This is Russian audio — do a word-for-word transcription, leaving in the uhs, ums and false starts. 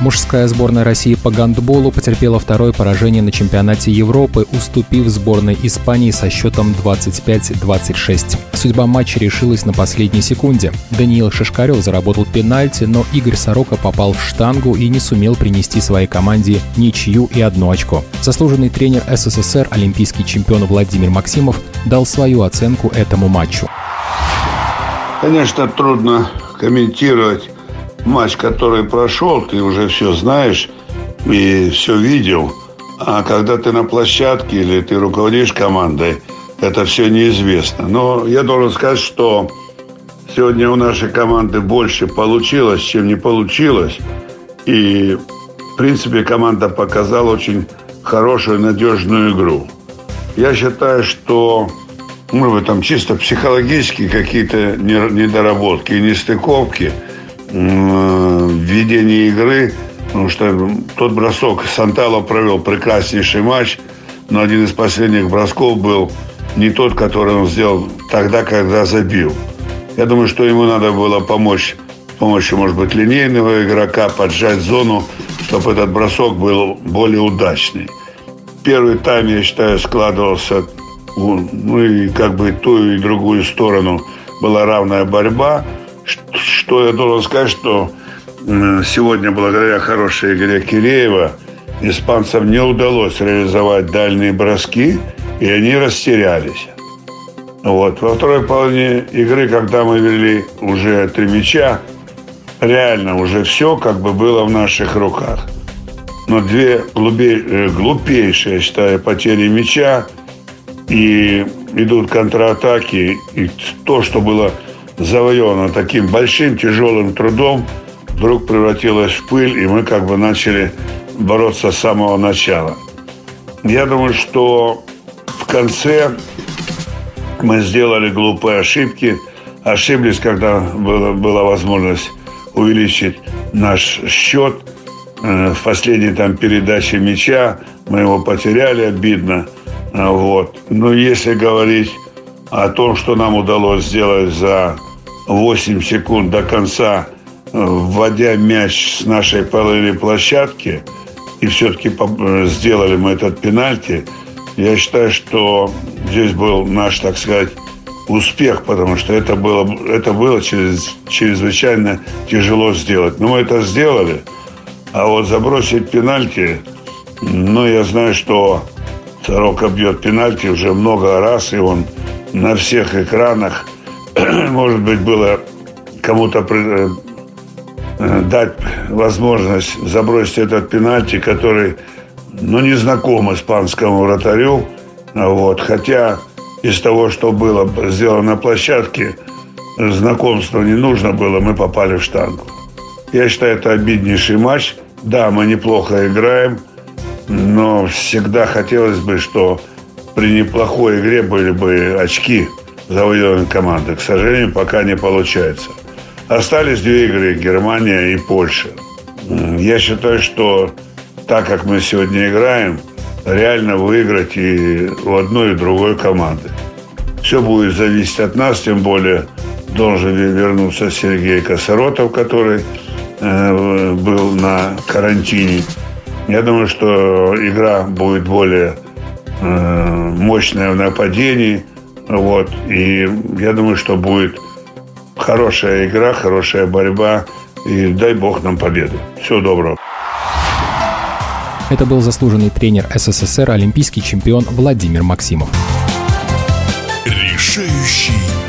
Мужская сборная России по гандболу потерпела второе поражение на чемпионате Европы, уступив сборной Испании со счетом двадцать пять двадцать шесть. Судьба матча решилась на последней секунде. Даниил Шешкарёв заработал пенальти, но Игорь Сорока попал в штангу и не сумел принести своей команде ничью и одно очко. Заслуженный тренер СССР, олимпийский чемпион Владимир Максимов дал свою оценку этому матчу. Конечно, трудно комментировать матч, который прошел, ты уже все знаешь и все видел. А когда ты на площадке или ты руководишь командой, это все неизвестно. Но я должен сказать, что сегодня у нашей команды больше получилось, чем не получилось. И, в принципе, команда показала очень хорошую, надежную игру. Я считаю, что... Может быть, там чисто психологические какие-то недоработки, нестыковки в ведении игры. Потому что тот бросок Сантало провел прекраснейший матч, но один из последних бросков был не тот, который он сделал тогда, когда забил. Я думаю, что ему надо было помочь с помощью, может быть, линейного игрока, поджать зону, чтобы этот бросок был более удачный. Первый тайм, я считаю, складывался... Ну и как бы ту и другую сторону была равная борьба. Что я должен сказать, что сегодня благодаря хорошей игре Киреева испанцам не удалось реализовать дальние броски, и они растерялись. Вот. Во второй половине игры, когда мы вели уже три мяча, реально уже все как бы было в наших руках. Но две глубей, глупейшие, я считаю, потери мяча. И идут контратаки. И то, что было завоевано таким большим, тяжелым трудом, вдруг превратилось в пыль. И мы как бы начали бороться с самого начала. Я думаю, что в конце мы сделали глупые ошибки. Ошиблись, когда была, была возможность увеличить наш счет. В последней там передаче мяча мы его потеряли, обидно. Вот. Но если говорить о том, что нам удалось сделать за восемь секунд до конца, вводя мяч с нашей половины площадки, и все-таки сделали мы этот пенальти, я считаю, что здесь был наш, так сказать, успех, потому что это было, это было чрезвычайно тяжело сделать. Но мы это сделали, а вот забросить пенальти, ну, я знаю, что... Сорока бьет пенальти уже много раз, и он на всех экранах. Может быть, было кому-то дать возможность забросить этот пенальти, который, ну, не знаком испанскому вратарю. Вот. Хотя из того, что было сделано на площадке, знакомства не нужно было, мы попали в штангу. Я считаю, это обиднейший матч. Да, мы неплохо играем. Но всегда хотелось бы, что при неплохой игре были бы очки завоеванной команды. К сожалению, пока не получается. Остались две игры – Германия и Польша. Я считаю, что так, как мы сегодня играем, реально выиграть и у одной, и другой команды. Все будет зависеть от нас, тем более должен вернуться Сергей Косоротов, который э, был на карантине. Я думаю, что игра будет более э, мощная в нападении. Вот. И я думаю, что будет хорошая игра, хорошая борьба. И дай бог нам победы. Всего доброго. Это был заслуженный тренер СССР, олимпийский чемпион Владимир Максимов. Решающий.